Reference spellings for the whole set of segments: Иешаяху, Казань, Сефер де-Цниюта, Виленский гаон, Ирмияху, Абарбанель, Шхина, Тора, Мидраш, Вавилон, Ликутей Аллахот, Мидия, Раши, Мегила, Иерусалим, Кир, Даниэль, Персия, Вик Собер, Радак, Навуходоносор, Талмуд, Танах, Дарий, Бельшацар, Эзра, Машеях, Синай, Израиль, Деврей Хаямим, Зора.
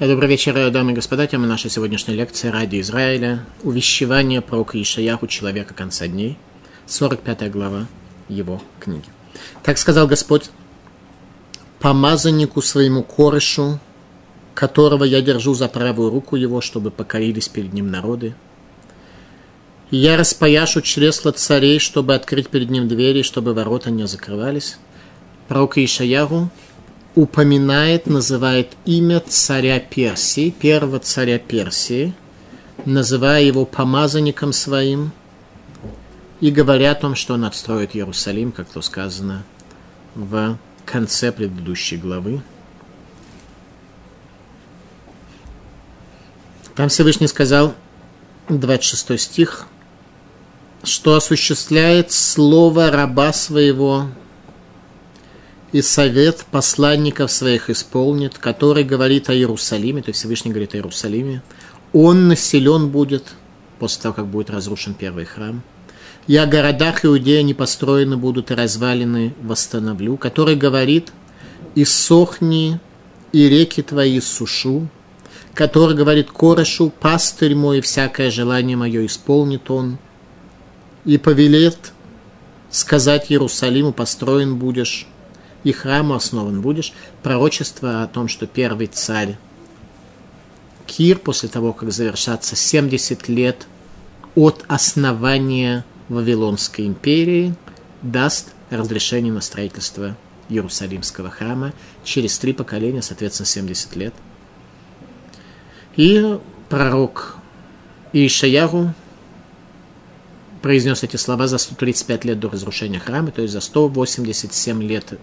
Добрый вечер, дамы и господа. Тема нашей сегодняшней лекции «Ради Израиля. Увещевание пророка Иешаяху человека конца дней». 45 глава его книги. «Так сказал Господь помазаннику своему Корышу, которого я держу за правую руку его, чтобы покорились перед ним народы. Я распояшу чресла царей, чтобы открыть перед ним двери, чтобы ворота не закрывались». Пророк Иешаяху упоминает, называет имя царя Персии, первого царя Персии, называя его помазанником своим, и говоря о том, что он отстроит Иерусалим, как то сказано в конце предыдущей главы. Там Всевышний сказал, 26 стих, что осуществляет слово раба своего, и совет посланников своих исполнит, который говорит о Иерусалиме, то есть Всевышний говорит о Иерусалиме. Он населен будет, после того, как будет разрушен первый храм. И о городах Иудеи не построены будут, и развалины восстановлю, который говорит, и сохни, и реки твои сушу, который говорит Корешу, пастырь мой, всякое желание мое исполнит он, и повелет сказать Иерусалиму, построен будешь, и храму основан будешь. Пророчество о том, что первый царь Кир, после того, как завершатся 70 лет от основания Вавилонской империи, даст разрешение на строительство Иерусалимского храма через 3 поколения, соответственно, 70 лет. И пророк Иешаяху произнес эти слова за 135 лет до разрушения храма, то есть за 187 лет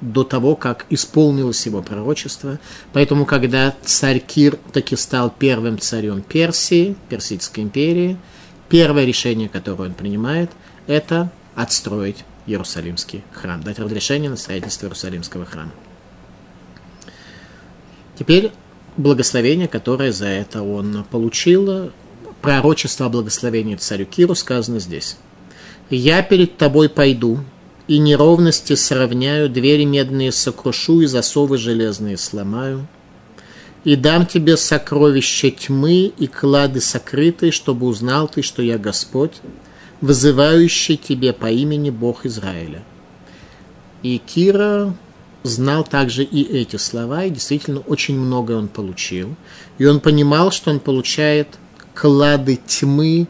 до того, как исполнилось его пророчество. Поэтому, когда царь Кир таки стал первым царем Персии, Персидской империи, первое решение, которое он принимает, это отстроить Иерусалимский храм, дать разрешение на строительство Иерусалимского храма. Теперь благословение, которое за это он получил. Пророчество о благословении царю Киру сказано здесь. «Я перед тобой пойду, и неровности сравняю, двери медные сокрушу, и засовы железные сломаю. И дам тебе сокровища тьмы и клады сокрытые, чтобы узнал ты, что я Господь, вызывающий тебе по имени Бог Израиля». И Кира знал также и эти слова, и действительно очень многое он получил. И он понимал, что он получает клады тьмы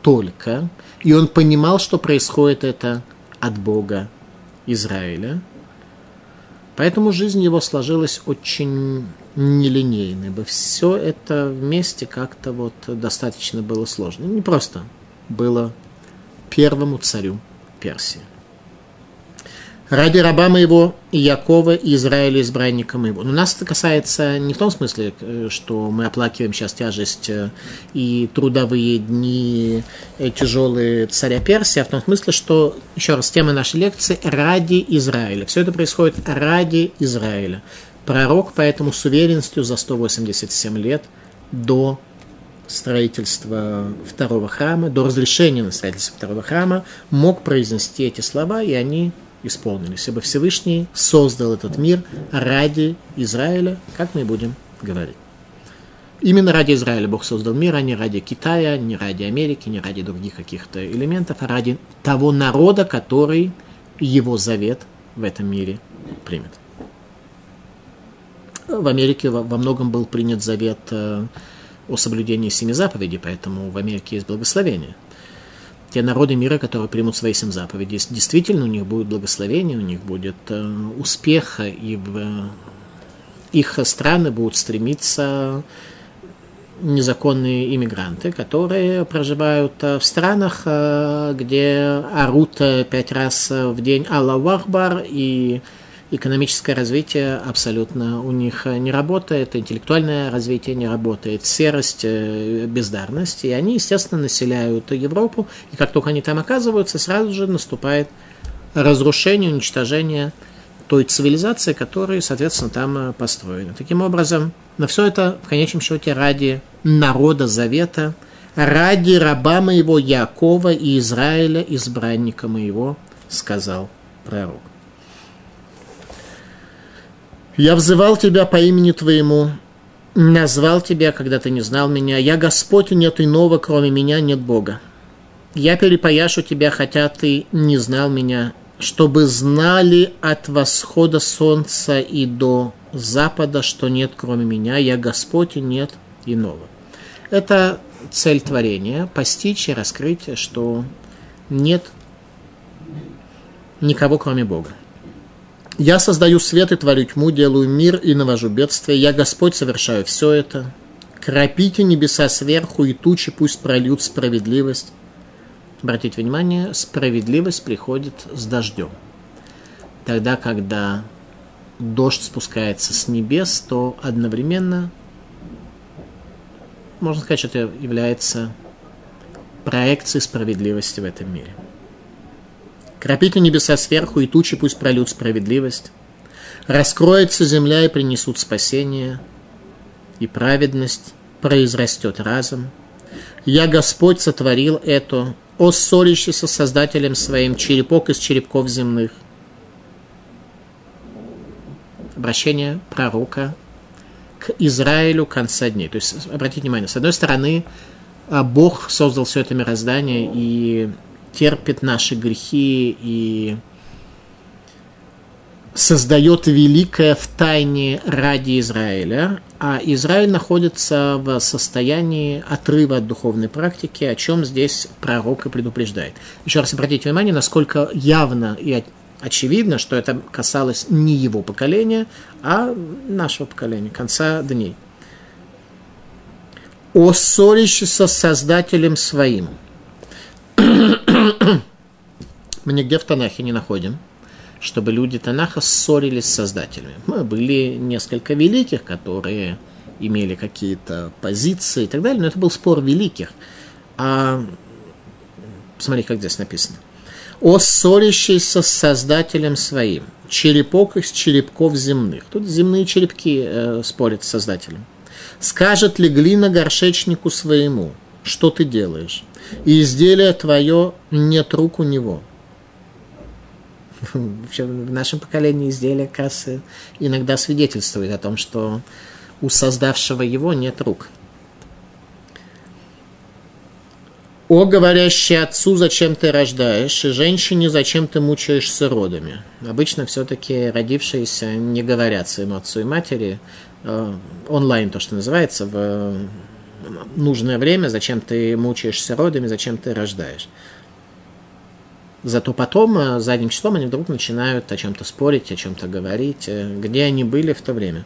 только, и он понимал, что происходит это от Бога Израиля. Поэтому жизнь его сложилась очень нелинейной, ибо все это вместе как-то вот достаточно было сложно. Не просто было первому царю Персии. «Ради раба моего Иакова и Израиля избранника моего». Но нас это касается не в том смысле, что мы оплакиваем сейчас тяжесть и трудовые дни тяжелые царя Персии, а в том смысле, что, еще раз, тема нашей лекции «Ради Израиля». Все это происходит ради Израиля. Пророк поэтому с уверенностью за 187 лет до строительства второго храма, до разрешения на строительство второго храма мог произнести эти слова, и они исполнились, ибо Всевышний создал этот мир ради Израиля, как мы будем говорить. Именно ради Израиля Бог создал мир, а не ради Китая, не ради Америки, не ради других каких-то элементов, а ради того народа, который его завет в этом мире примет. В Америке во многом был принят завет о соблюдении 7 заповедей, поэтому в Америке есть благословение. Те народы мира, которые примут свои 7 заповедей, действительно у них будет благословение, у них будет успех, и их страны будут стремиться незаконные иммигранты, которые проживают в странах, где орут 5 раз в день «Аллаху Акбар», и экономическое развитие абсолютно у них не работает, интеллектуальное развитие не работает, серость, бездарность. И они, естественно, населяют Европу, и как только они там оказываются, сразу же наступает разрушение, уничтожение той цивилизации, которая, соответственно, там построена. Таким образом, на все это, в конечном счете, ради народа завета, ради раба моего Иакова и Израиля, избранника моего, сказал пророк. «Я взывал тебя по имени твоему, назвал тебя, когда ты не знал меня. Я Господь, и нет иного, кроме меня нет Бога. Я перепояшу тебя, хотя ты не знал меня, чтобы знали от восхода солнца и до запада, что нет кроме меня. Я Господь, и нет иного. Это цель творения, постичь и раскрыть, что нет никого, кроме Бога. Я создаю свет и творю тьму, делаю мир и навожу бедствие. Я Господь, совершаю все это. Кропите небеса сверху, и тучи пусть прольют справедливость. Обратите внимание, справедливость приходит с дождем. Тогда, когда дождь спускается с небес, то одновременно, можно сказать, что это является проекцией справедливости в этом мире. Кропите небеса сверху, и тучи пусть прольют справедливость. Раскроется земля, и принесут спасение, и праведность произрастет разом. Я Господь сотворил это, о ссорящийся с Создателем своим, черепок из черепков земных. Обращение пророка к Израилю конца дней. То есть, обратите внимание, с одной стороны, Бог создал все это мироздание и терпит наши грехи и создает великое в тайне ради Израиля, а Израиль находится в состоянии отрыва от духовной практики, о чем здесь пророк и предупреждает. Еще раз обратите внимание, насколько явно и очевидно, что это касалось не его поколения, а нашего поколения, конца дней. «О ссорящийся с Создателем своим». Мы нигде в Танахе не находим, чтобы люди Танаха ссорились с Создателями. Были несколько великих, которые имели какие-то позиции и так далее, но это был спор великих. А посмотри, как здесь написано. «О ссорящийся с Создателем своим, черепок из черепков земных». Тут земные черепки спорят с Создателем. «Скажет ли глина горшечнику своему, что ты делаешь? И изделие твое нет рук у него». Вообще, в нашем поколении изделие как раз иногда свидетельствует о том, что у создавшего его нет рук. «О, говорящий отцу, зачем ты рождаешь, и женщине, зачем ты мучаешься родами». Обычно все-таки родившиеся не говорят своему отцу и матери, онлайн то, что называется, в нужное время, зачем ты мучаешься родами, зачем ты рождаешь. Зато потом, задним числом, они вдруг начинают о чем-то спорить, о чем-то говорить, где они были в то время.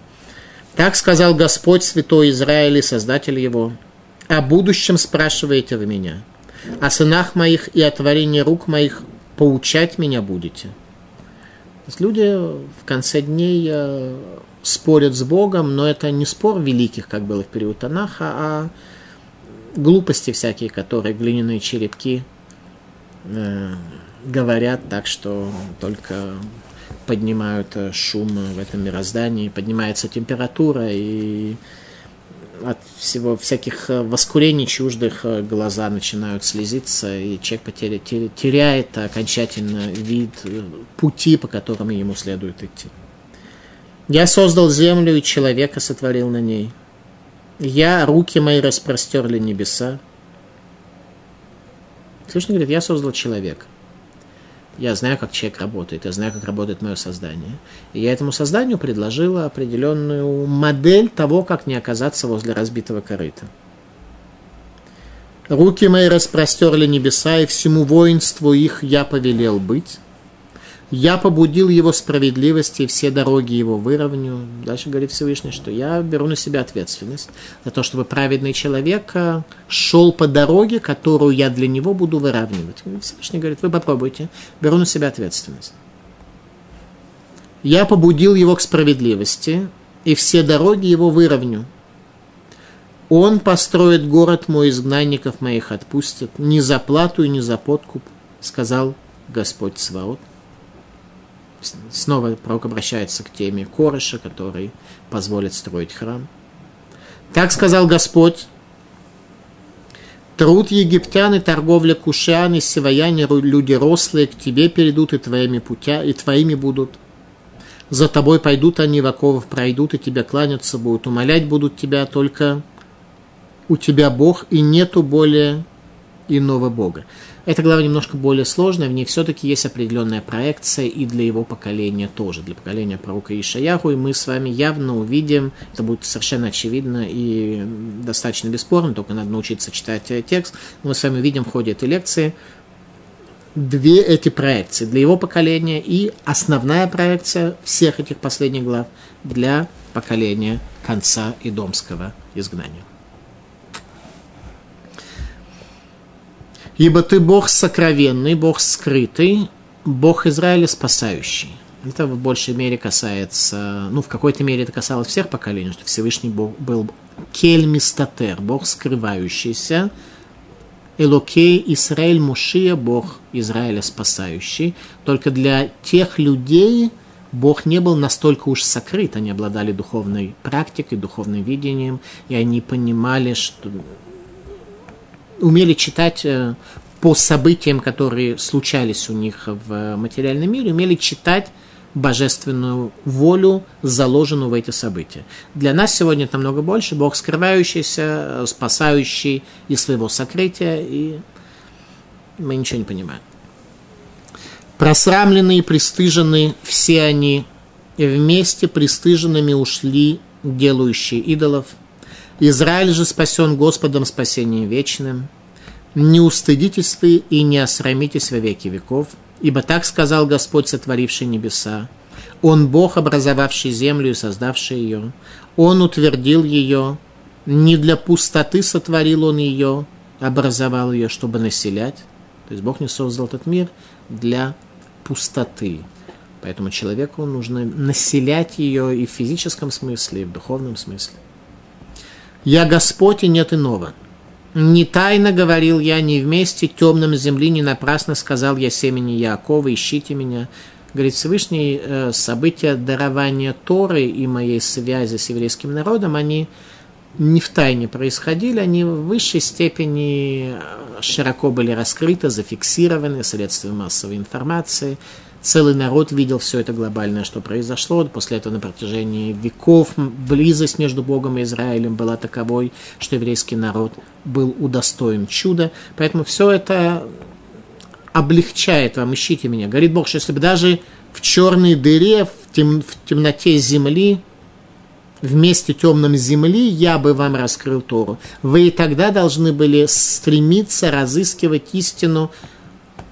«Так сказал Господь, святой Израиль и Создатель его, о будущем спрашиваете вы меня, о сынах моих и о творении рук моих поучать меня будете». То есть люди в конце дней спорят с Богом, но это не спор великих, как было в период Танаха, а глупости всякие, которые глиняные черепки говорят так, что только поднимают шум в этом мироздании, поднимается температура, и от всего всяких воскурений чуждых глаза начинают слезиться, и человек теряет окончательно вид пути, по которому ему следует идти. «Я создал землю, и человека сотворил на ней. Я руки мои распростерли небеса». Всевышний говорит, я создал человека. Я знаю, как человек работает, я знаю, как работает мое создание. И я этому созданию предложила определенную модель того, как не оказаться возле разбитого корыта. «Руки мои распростерли небеса, и всему воинству их я повелел быть. Я побудил его справедливости, и все дороги его выровню». Дальше говорит Всевышний, что я беру на себя ответственность за то, чтобы праведный человек шел по дороге, которую я для него буду выравнивать. Всевышний говорит, вы попробуйте, беру на себя ответственность. «Я побудил его к справедливости, и все дороги его выровню. Он построит город мой, изгнанников моих отпустит, ни за плату и ни за подкуп, сказал Господь Сваот». Снова пророк обращается к теме Кореша, который позволит строить храм. «Так сказал Господь, труд египтян и торговля кушиан и севаяне, люди рослые, к тебе перейдут и твоими будут. За тобой пойдут они, в оковов пройдут, и тебя кланяться будут, умолять будут тебя, только у тебя Бог, и нету более иного Бога. Эта глава немножко более сложная, в ней все-таки есть определенная проекция и для его поколения тоже, для поколения пророка Иешаяху, и мы с вами явно увидим, это будет совершенно очевидно и достаточно бесспорно, только надо научиться читать текст, мы с вами увидим в ходе этой лекции две эти проекции, для его поколения и основная проекция всех этих последних глав для поколения конца идомского изгнания. «Ибо ты Бог сокровенный, Бог скрытый, Бог Израиля спасающий». Это в большей мере касается, в какой-то мере это касалось всех поколений, что Всевышний Бог был «кель мистатер», Бог скрывающийся, «элокей Исраэль мушия», Бог Израиля спасающий. Только для тех людей Бог не был настолько уж сокрыт, они обладали духовной практикой, духовным видением, и они понимали, что... умели читать по событиям, которые случались у них в материальном мире, умели читать божественную волю, заложенную в эти события. Для нас сегодня это намного больше. Бог скрывающийся, спасающий из своего сокрытия, и мы ничего не понимаем. «Просрамленные и пристыжены все они, и вместе пристыженными ушли делающие идолов. Израиль же спасен Господом спасением вечным. Не устыдитесь вы и не осрамитесь во веки веков, ибо так сказал Господь, сотворивший небеса. Он Бог, образовавший землю и создавший ее. Он утвердил ее. Не для пустоты сотворил Он ее, образовал ее, чтобы населять». То есть Бог не создал этот мир для пустоты. Поэтому человеку нужно населять ее и в физическом смысле, и в духовном смысле. «Я Господь, и нет иного. Не тайно говорил я, не вместе темном земли, не напрасно сказал я семени Яакова, ищите меня». Говорит Всевышний, события дарования Торы и моей связи с еврейским народом, они не в тайне происходили, они в высшей степени широко были раскрыты, зафиксированы средствами массовой информации. Целый народ видел все это глобальное, что произошло. После этого на протяжении веков близость между Богом и Израилем была таковой, что еврейский народ был удостоен чуда. Поэтому все это облегчает вам, ищите меня. Говорит Бог, что если бы даже в черной дыре, в темноте земли, в месте темном земли, я бы вам раскрыл Тору. Вы и тогда должны были стремиться разыскивать истину,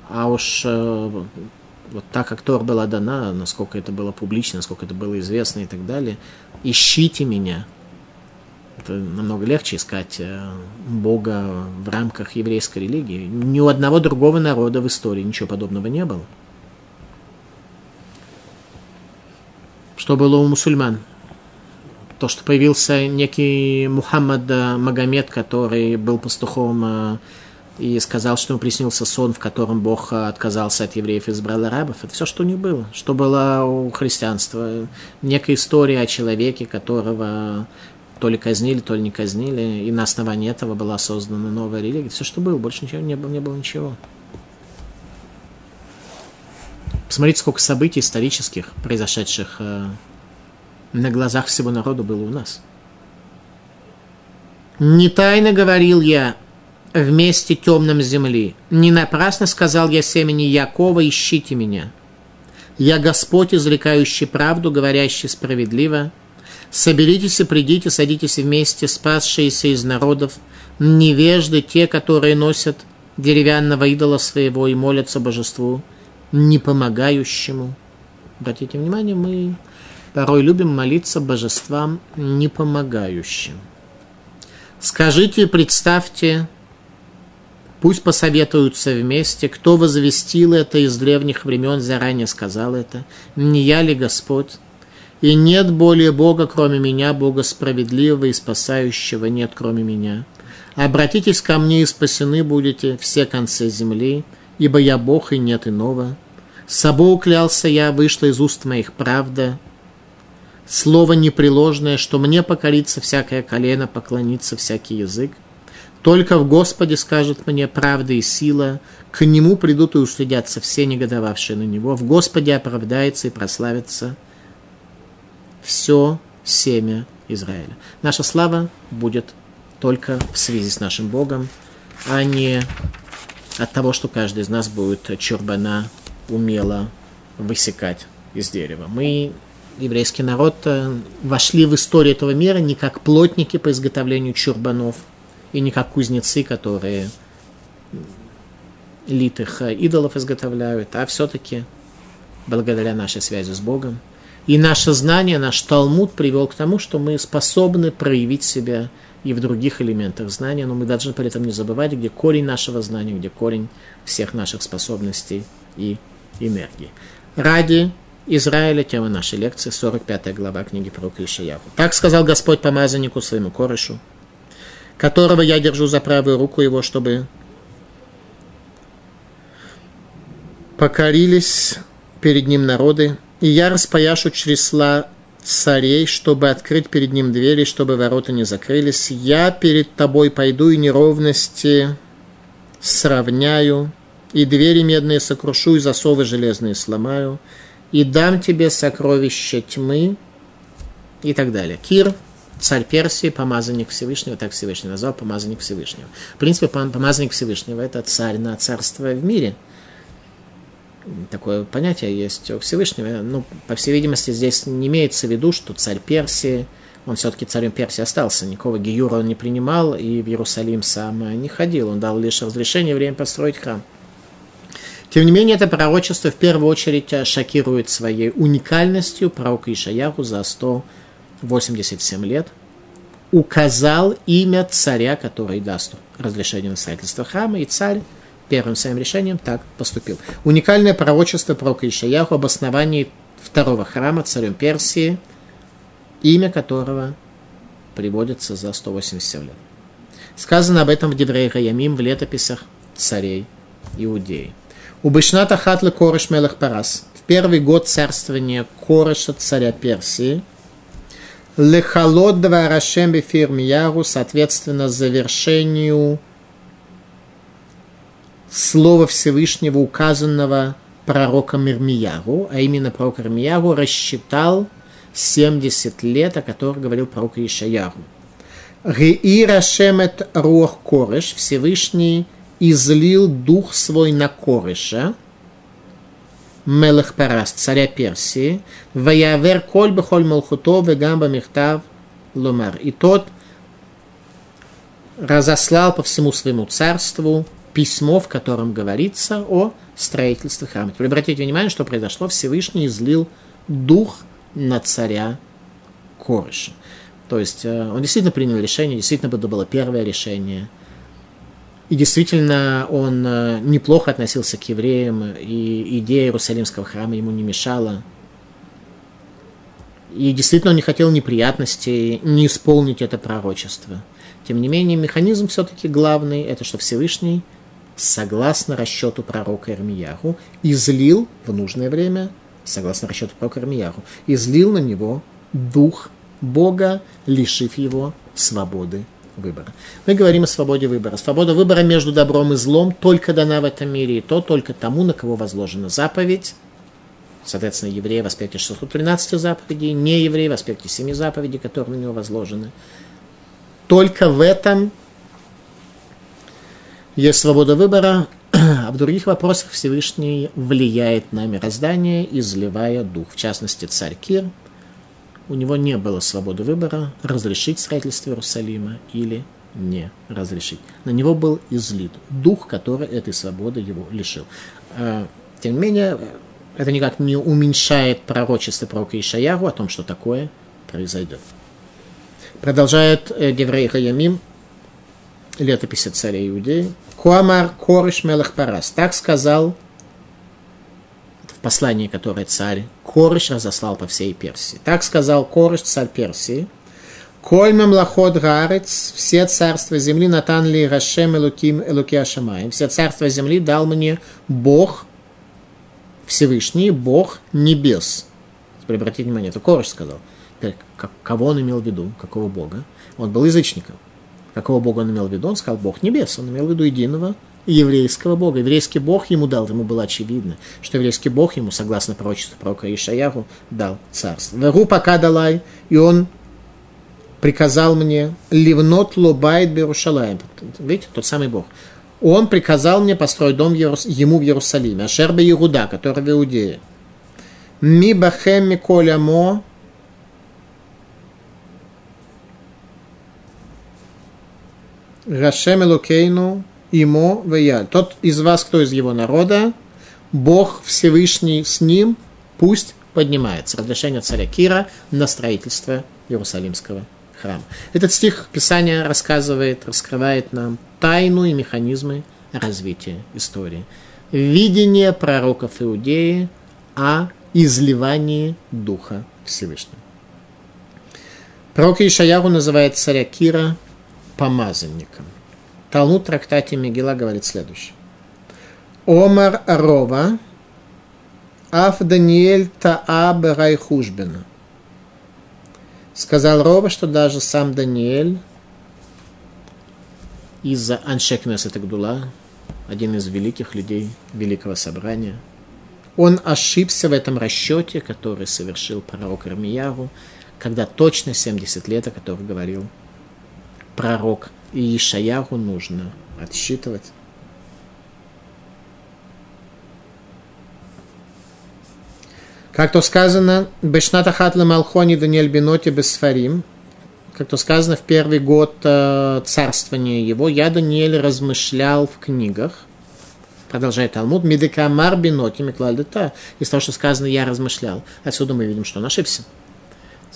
а уж... Вот так, как Тора была дана, насколько это было публично, насколько это было известно и так далее, ищите меня. Это намного легче искать Бога в рамках еврейской религии. Ни у одного другого народа в истории ничего подобного не было. Что было у мусульман? То, что появился некий Мухаммад Магомед, который был пастухом, и сказал, что ему приснился сон, в котором Бог отказался от евреев и избрал арабов. Это все, что у них было. Что было у христианства. Некая история о человеке, которого то ли казнили, то ли не казнили. И на основании этого была создана новая религия. Все, что было. Больше ничего не было ничего. Посмотрите, сколько событий исторических, произошедших на глазах всего народа, было у нас. «Не тайно говорил я, в месте темном земли. Не напрасно сказал я семени Якова, ищите меня. Я Господь, изрекающий правду, говорящий справедливо. Соберитесь и придите, садитесь вместе, спасшиеся из народов, невежды те, которые носят деревянного идола своего и молятся божеству, не помогающему». Обратите внимание, мы порой любим молиться божествам не помогающим. «Скажите и представьте, пусть посоветуются вместе, кто возвестил это из древних времен, заранее сказал это, не я ли Господь? И нет более Бога, кроме меня, Бога справедливого и спасающего нет, кроме меня. Обратитесь ко мне, и спасены будете все концы земли, ибо я Бог, и нет иного. Собою клялся я, вышла из уст моих правда, слово непреложное, что мне покорится всякое колено, поклонится всякий язык. Только в Господе скажет мне правда и сила, к Нему придут и устыдятся все, негодовавшие на Него. В Господе оправдается и прославится все семя Израиля. Наша слава будет только в связи с нашим Богом, а не от того, что каждый из нас будет чурбана умело высекать из дерева. Мы, еврейский народ, вошли в историю этого мира не как плотники по изготовлению чурбанов и не как кузнецы, которые литых идолов изготовляют, а все-таки благодаря нашей связи с Богом. И наше знание, наш Талмуд привел к тому, что мы способны проявить себя и в других элементах знания, но мы должны при этом не забывать, где корень нашего знания, где корень всех наших способностей и энергии. Ради Израиля тема нашей лекции, 45 глава книги пророка Иешаяху. «Так сказал Господь помазаннику своему Корешу, которого я держу за правую руку его, чтобы покорились перед ним народы, и я распояшу чресла царей, чтобы открыть перед ним двери, чтобы ворота не закрылись. Я перед тобой пойду и неровности сравняю, и двери медные сокрушу, и засовы железные сломаю, и дам тебе сокровища тьмы», и так далее. Кир, царь Персии, помазанник Всевышнего, так Всевышний назвал, помазанник Всевышнего. В принципе, помазанник Всевышнего – это царь на царство в мире. Такое понятие есть у Всевышнего. Ну, по всей видимости, здесь не имеется в виду, что царь Персии, он все-таки царем Персии остался, никакого гиюра он не принимал и в Иерусалим сам не ходил. Он дал лишь разрешение время построить храм. Тем не менее, это пророчество в первую очередь шокирует своей уникальностью. Пророк Иешаяху за 187 лет указал имя царя, который даст разрешение на строительство храма, и царь первым своим решением так поступил. Уникальное пророчество пророка Иешаяху об основании второго храма царем Персии, имя которого приводится за 187 лет. Сказано об этом в Деврей Хаямим, в летописях царей Иудеи. «Убышната хатлы кореш мелах парас». В первый год царствования Кореша, царя Персии, «лехалот два рашем бифир мияру», соответственно, завершению слова Всевышнего, указанного пророком Ирмияру, а именно пророк Ирмияру рассчитал 70 лет, о которых говорил пророк Иешаяху. «Ри рашемет руах кореш», Всевышний излил дух свой на Кореша, мелех Парас, царя Персии, «ваявер коль бехоль малхутов и гамба михтав ломар». И тот разослал по всему своему царству письмо, в котором говорится о строительстве храма. Теперь обратите внимание, что произошло. Всевышний излил дух на царя Кореша. То есть он действительно принял решение, действительно это было первое решение. И действительно он неплохо относился к евреям, и идея Иерусалимского храма ему не мешала. И действительно он не хотел неприятностей, не исполнить это пророчество. Тем не менее, механизм все-таки главный, это что Всевышний, согласно расчету пророка Ирмияху, излил в нужное время, согласно расчету пророка Ирмияху, излил на него дух Бога, лишив его свободы выбора. Мы говорим о свободе выбора. Свобода выбора между добром и злом только дана в этом мире, и то только тому, на кого возложена заповедь. Соответственно, евреи в аспекте 613 заповедей, не евреи в аспекте 7 заповедей, которые на него возложены. Только в этом есть свобода выбора, а в других вопросах Всевышний влияет на мироздание, изливая дух. В частности, царь Кир, у него не было свободы выбора, разрешить строительство Иерусалима или не разрешить. На него был излит дух, который этой свободы его лишил. Тем не менее, это никак не уменьшает пророчество пророка Иешаяху о том, что такое произойдет. Продолжает Деврей Хаямим, летописи царя Иудеи. «Коамар кореш мелах парас». Так сказал в послании, которое царь Кореш разослал по всей Персии. «Так сказал Кореш, царь Персии. Коль мемлахот гаарец, все царства земли, натан ли рашем элуким элуки ашамаем». Все царства земли дал мне Бог Всевышний, Бог небес. Теперь обратите внимание, это Кореш сказал. Кого он имел в виду, какого Бога? Он был язычником. Какого Бога он имел в виду? Он сказал Бог небес. Он имел в виду единого еврейского бога. Еврейский бог ему дал, ему было очевидно, что еврейский бог ему, согласно пророчеству пророка Иешаяху, дал царство. Вегу пока далай, и он приказал мне ливнот лобайт берушалаем. Видите, тот самый бог. Он приказал мне построить дом ему в Иерусалиме, ашер бе Иуда, который в Иудее. Ми бахэм ми колямо. Рашем Элокейну Имо Веяль. Тот из вас, кто из его народа, Бог Всевышний с ним, пусть поднимается. Разрешение царя Кира на строительство Иерусалимского храма. Этот стих Писания рассказывает, раскрывает нам тайну и механизмы развития истории. Видение пророков Иудеи о изливании Духа Всевышнего. Пророк Иешаяху называет царя Кира помазанником. Талмуд в трактате Мегила говорит следующее. Омар Рова, аф Даниэль тааб райхужбена. Сказал Рова, что даже сам Даниэль из-за Аншекнесет Гдула, один из великих людей Великого Собрания, он ошибся в этом расчете, который совершил пророк Ирмияху, когда точно 70 лет, о которых говорил пророк Иешаяху, нужно отсчитывать. Как то сказано, Бешнатахатла Малхони Даниэль Биноти Бесфарим, как то сказано, в первый год царствования его, я, Даниэль, размышлял в книгах, продолжает Талмуд, Медикамар Биноти Миклальдета, из того, что сказано, я размышлял. Отсюда мы видим, что он ошибся.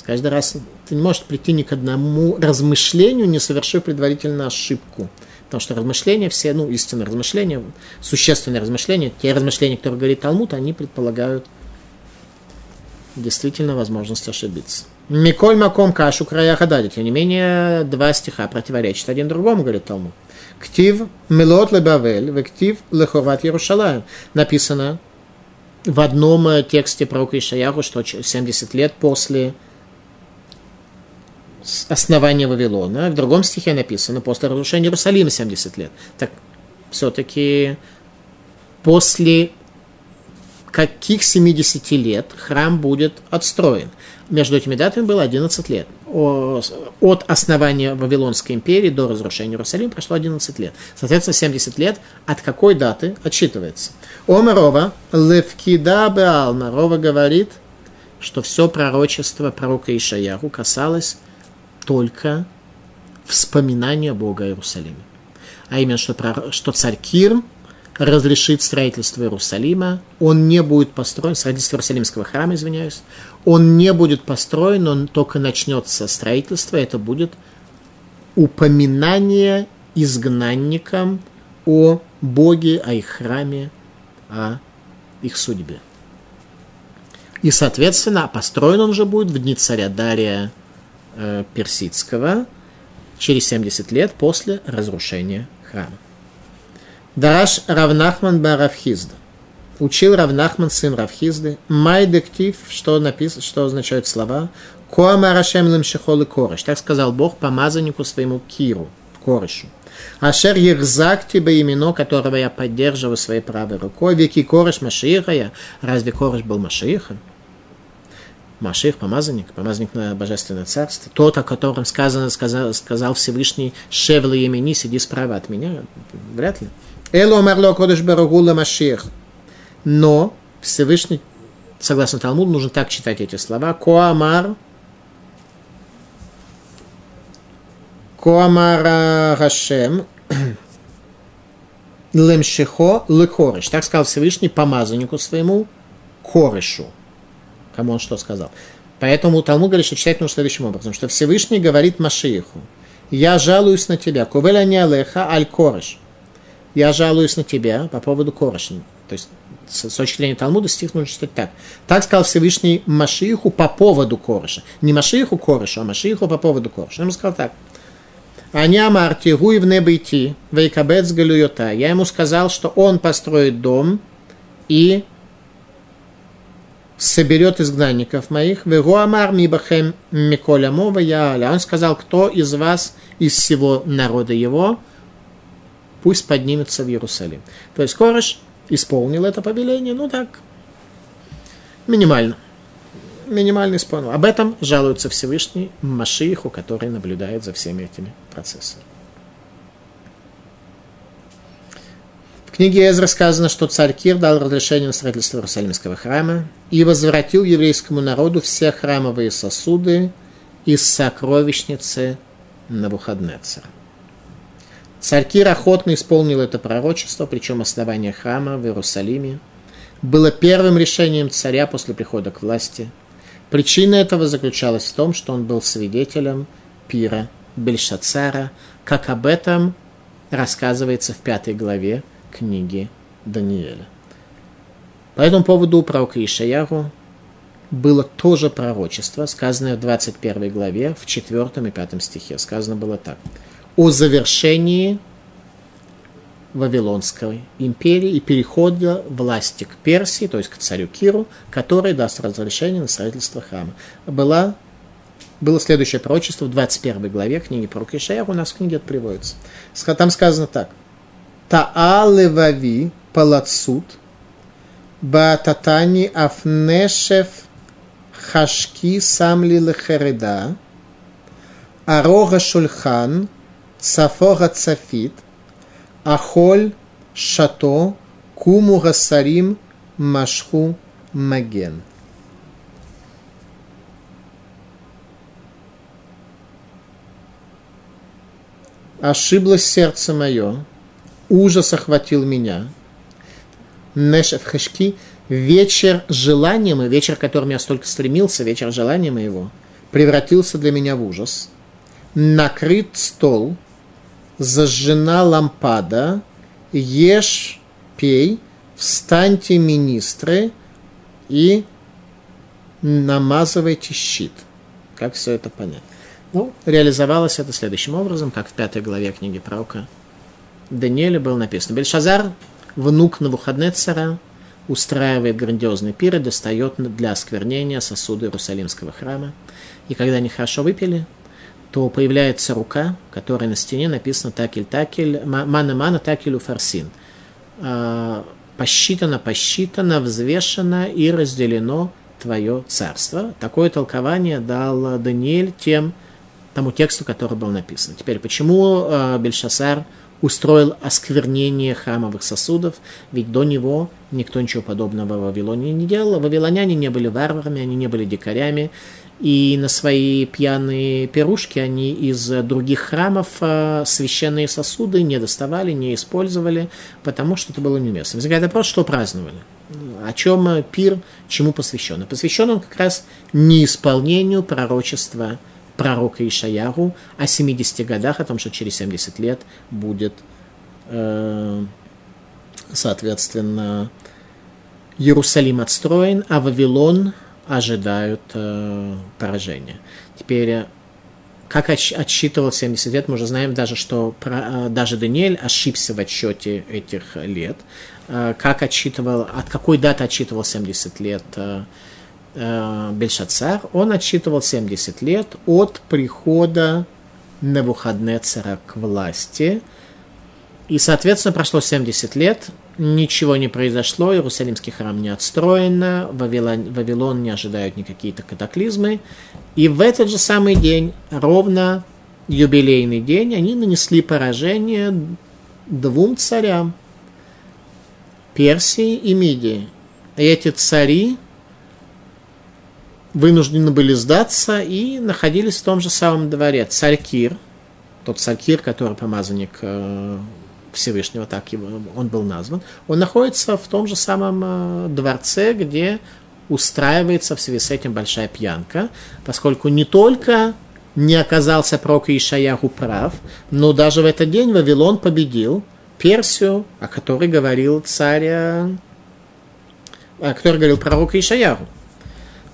Каждый раз ты не можешь прийти ни к одному размышлению, не совершив предварительно ошибку. Потому что размышления все, истинные размышления, существенные размышления, те размышления, которые говорит Талмуд, они предполагают действительно возможность ошибиться. «Миколь маком кашу края хададит». Тем не менее, два стиха противоречат один другому, говорит Талмуд. «Ктив милот лебавель, вектив леховат Ярушалаем». Написано в одном тексте пророка Иешаяху, что 70 лет после основание Вавилона. В другом стихе написано после разрушения Иерусалима 70 лет. Так все-таки после каких 70 лет храм будет отстроен? Между этими датами было 11 лет. От основания Вавилонской империи до разрушения Иерусалима прошло 11 лет. Соответственно, 70 лет от какой даты отсчитывается? Омарова левкида беалма. Рова говорит, что все пророчество пророка Иешаяху касалось только вспоминание Бога о Иерусалиме. А именно, что царь Кир разрешит строительство Иерусалима, он не будет построен, строительство Иерусалимского храма, он не будет построен, он только начнется строительство, это будет упоминание изгнанникам о Боге, о их храме, о их судьбе. И, соответственно, построен он же будет в дни царя Дария персидского, через 70 лет после разрушения храма. Дараш Равнахман ба Равхизда. Учил Равнахман, сын Равхизды, майдектив, что означают слова, коама рашем лемшихол и корыш. Так сказал Бог помазаннику своему Киру, корышу. Ашер ерзак тебе имено, которого я поддерживаю своей правой рукой, веки корыш Машииха. Разве корыш был Машиихом? Машеях, помазанник на Божественное Царство, тот, о котором сказано, сказал Всевышний, «Шевла Емени, сиди справа от меня», вряд ли. «Эло марло кодыш барагула Машеях». Но Всевышний, согласно Талмуду, нужно так читать эти слова, «Коамар Хашем». «Лемшихо лекорыш». Так сказал Всевышний помазаннику своему, корышу. Кому он что сказал. Поэтому Талмуд говорит, что читать нужно следующим образом, что Всевышний говорит Машииху, «Я жалуюсь на тебя, кувеля не алеха, аль корыш». «Я жалуюсь на тебя по поводу корыша». То есть, с точки зрения Талмуда, стих нужно читать так. Так сказал Всевышний Машииху по поводу корыша. Не Машииху корышу, а Машииху по поводу корыша. Он ему сказал так. «Аниам арти гуевне бейти, вейкабец галюйота». Я ему сказал, что он построит дом и соберет изгнанников моих. Он сказал, кто из вас, из всего народа его, пусть поднимется в Иерусалим. То есть Кореш исполнил это повеление, ну так, минимально. Минимально исполнил. Об этом жалуется Всевышний Машеяху, который наблюдает за всеми этими процессами. В книге Эзра сказано, что царь Кир дал разрешение на строительство Иерусалимского храма и возвратил еврейскому народу все храмовые сосуды из сокровищницы Навуходоносора. Царь Кир охотно исполнил это пророчество, причем основание храма в Иерусалиме было первым решением царя после прихода к власти. Причина этого заключалась в том, что он был свидетелем пира Бельшацара, как об этом рассказывается в 5 главе книги Даниэля. По этому поводу у пророка Иешаяху было тоже пророчество, сказанное в 21 главе, в 4 и 5 стихе. Сказано было так. О завершении Вавилонской империи и переходе власти к Персии, то есть к царю Киру, который даст разрешение на строительство храма. Было следующее пророчество в 21 главе книги пророка Иешаяху, у нас в книге это приводится. Там сказано так. Таалевави палацут, бататани афнешев хашки самли лехереда, арога шульхан, цафога цафит, ахоль шато, куму гасарим машху маген. Ошиблось сердце мое, ужас охватил меня. Нешев хашки, вечер желания моего, вечер, к которому я столько стремился, вечер желания моего, превратился для меня в ужас. Накрыт стол, зажжена лампада, ешь, пей, встаньте, министры, и намазывайте щит. Как все это понятно? Ну, реализовалось это следующим образом, как в 5 главе книги пророка Даниэля было написано. Бельшазар, внук Навуходоносора, устраивает грандиозный пир и достает для осквернения сосуды Иерусалимского храма. И когда они хорошо выпили, то появляется рука, которая на стене написана «Такель, такель, мана-мана, такелю фарсин». «Посчитано, посчитано, взвешено и разделено твое царство». Такое толкование дал Даниэль тому тексту, который был написан. Теперь, почему Бельшазар устроил осквернение храмовых сосудов, ведь до него никто ничего подобного в Вавилоне не делал. Вавилоняне не были варварами, они не были дикарями, и на свои пьяные пирушки они из других храмов священные сосуды не доставали, не использовали, потому что это было неуместно. Возникает вопрос, что праздновали, о чем пир, чему посвящен. Посвящен он как раз неисполнению пророчества пророка Иешаяху о 70 годах, о том, что через 70 лет будет, соответственно, Иерусалим отстроен, а Вавилон ожидают поражения. Теперь, как отсчитывал 70 лет, мы уже знаем даже, что даже Даниэль ошибся в отсчете этих лет. Как отсчитывал, от какой даты отсчитывал 70 лет Бельшацар, он отсчитывал 70 лет от прихода Навуходоносора к власти. И, соответственно, прошло 70 лет, ничего не произошло, Иерусалимский храм не отстроен, Вавилон не ожидают никакие-то катаклизмы. И в этот же самый день, ровно юбилейный день, они нанесли поражение двум царям, Персии и Мидии. И эти цари вынуждены были сдаться и находились в том же самом дворе. Царь Кир, тот царь Кир, который помазанник Всевышнего, так его, он был назван, он находится в том же самом дворце, где устраивается в связи с этим большая пьянка, поскольку не только не оказался пророк Иешаяху прав, но даже в этот день Вавилон победил Персию, о которой говорил пророк Иешаяху.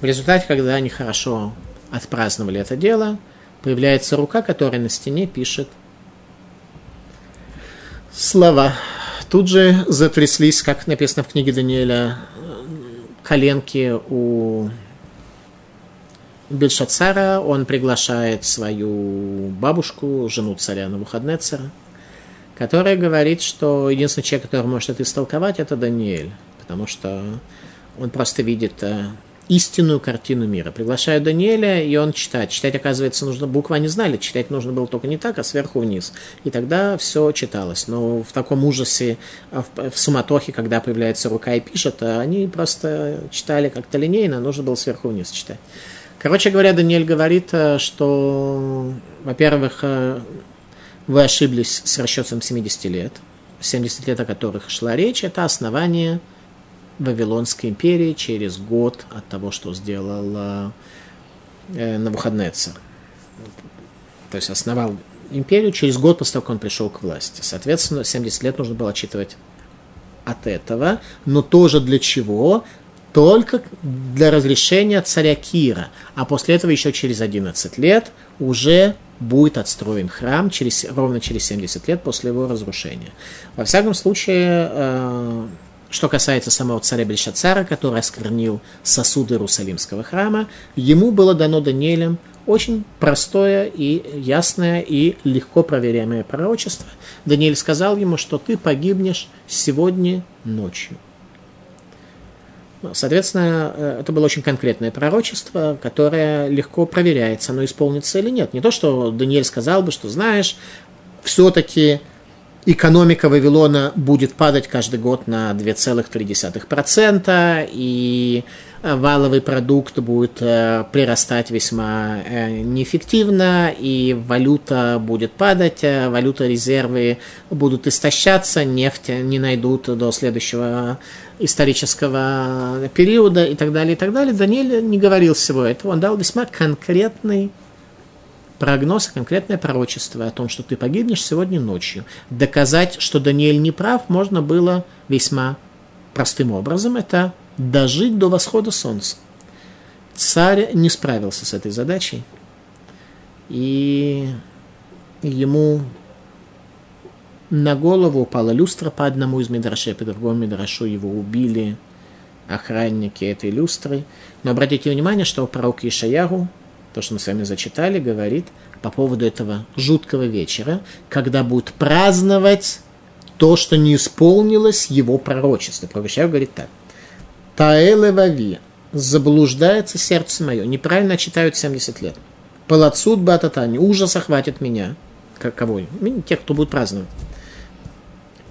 В результате, когда они хорошо отпраздновали это дело, появляется рука, которая на стене пишет слова. Тут же затряслись, как написано в книге Даниэля, коленки у Бельшацара. Он приглашает свою бабушку, жену царя Навуходоносора, которая говорит, что единственный человек, который может это истолковать, это Даниэль, потому что он просто видит истинную картину мира. Приглашают Даниэля, и он читает. Читать, оказывается, нужно... Буквы они знали, читать нужно было только не так, а сверху вниз. И тогда все читалось. Но в таком ужасе, в суматохе, когда появляется рука и пишет, они просто читали как-то линейно, нужно было сверху вниз читать. Короче говоря, Даниэль говорит, что, во-первых, вы ошиблись с расчетом 70 лет. 70 лет, о которых шла речь, это основание Вавилонской империи через год от того, что сделал Навуходоносор. То есть основал империю через год после того, как он пришел к власти. Соответственно, 70 лет нужно было отчитывать от этого. Но тоже для чего? Только для разрешения царя Кира. А после этого еще через 11 лет уже будет отстроен храм ровно через 70 лет после его разрушения. Во всяком случае... Что касается самого царя Бельшацара, который осквернил сосуды Иерусалимского храма, ему было дано Даниэлем очень простое и ясное и легко проверяемое пророчество. Даниэль сказал ему, что ты погибнешь сегодня ночью. Соответственно, это было очень конкретное пророчество, которое легко проверяется, оно исполнится или нет. Не то, что Даниэль сказал бы, что знаешь, все-таки... Экономика Вавилона будет падать каждый год на 2,3%, и валовый продукт будет прирастать весьма неэффективно, и валюта будет падать, валюторезервы будут истощаться, нефть не найдут до следующего исторического периода и так далее, и так далее. Даниэль не говорил всего этого, он дал весьма конкретный прогноз, конкретное пророчество о том, что ты погибнешь сегодня ночью. Доказать, что Даниэль не прав, можно было весьма простым образом. Это дожить до восхода солнца. Царь не справился с этой задачей. И ему на голову упала люстра по одному из мидрашей, по другому мидрашу его убили охранники этой люстры. Но обратите внимание, что пророк Иешаяху, то, что мы с вами зачитали, говорит по поводу этого жуткого вечера, когда будут праздновать то, что не исполнилось его пророчество. Пророчество говорит так. «Таэлевави, заблуждается сердце мое». Неправильно читают 70 лет. «Палацут бататани, ужас охватит меня». Кого? Тех, кто будет праздновать.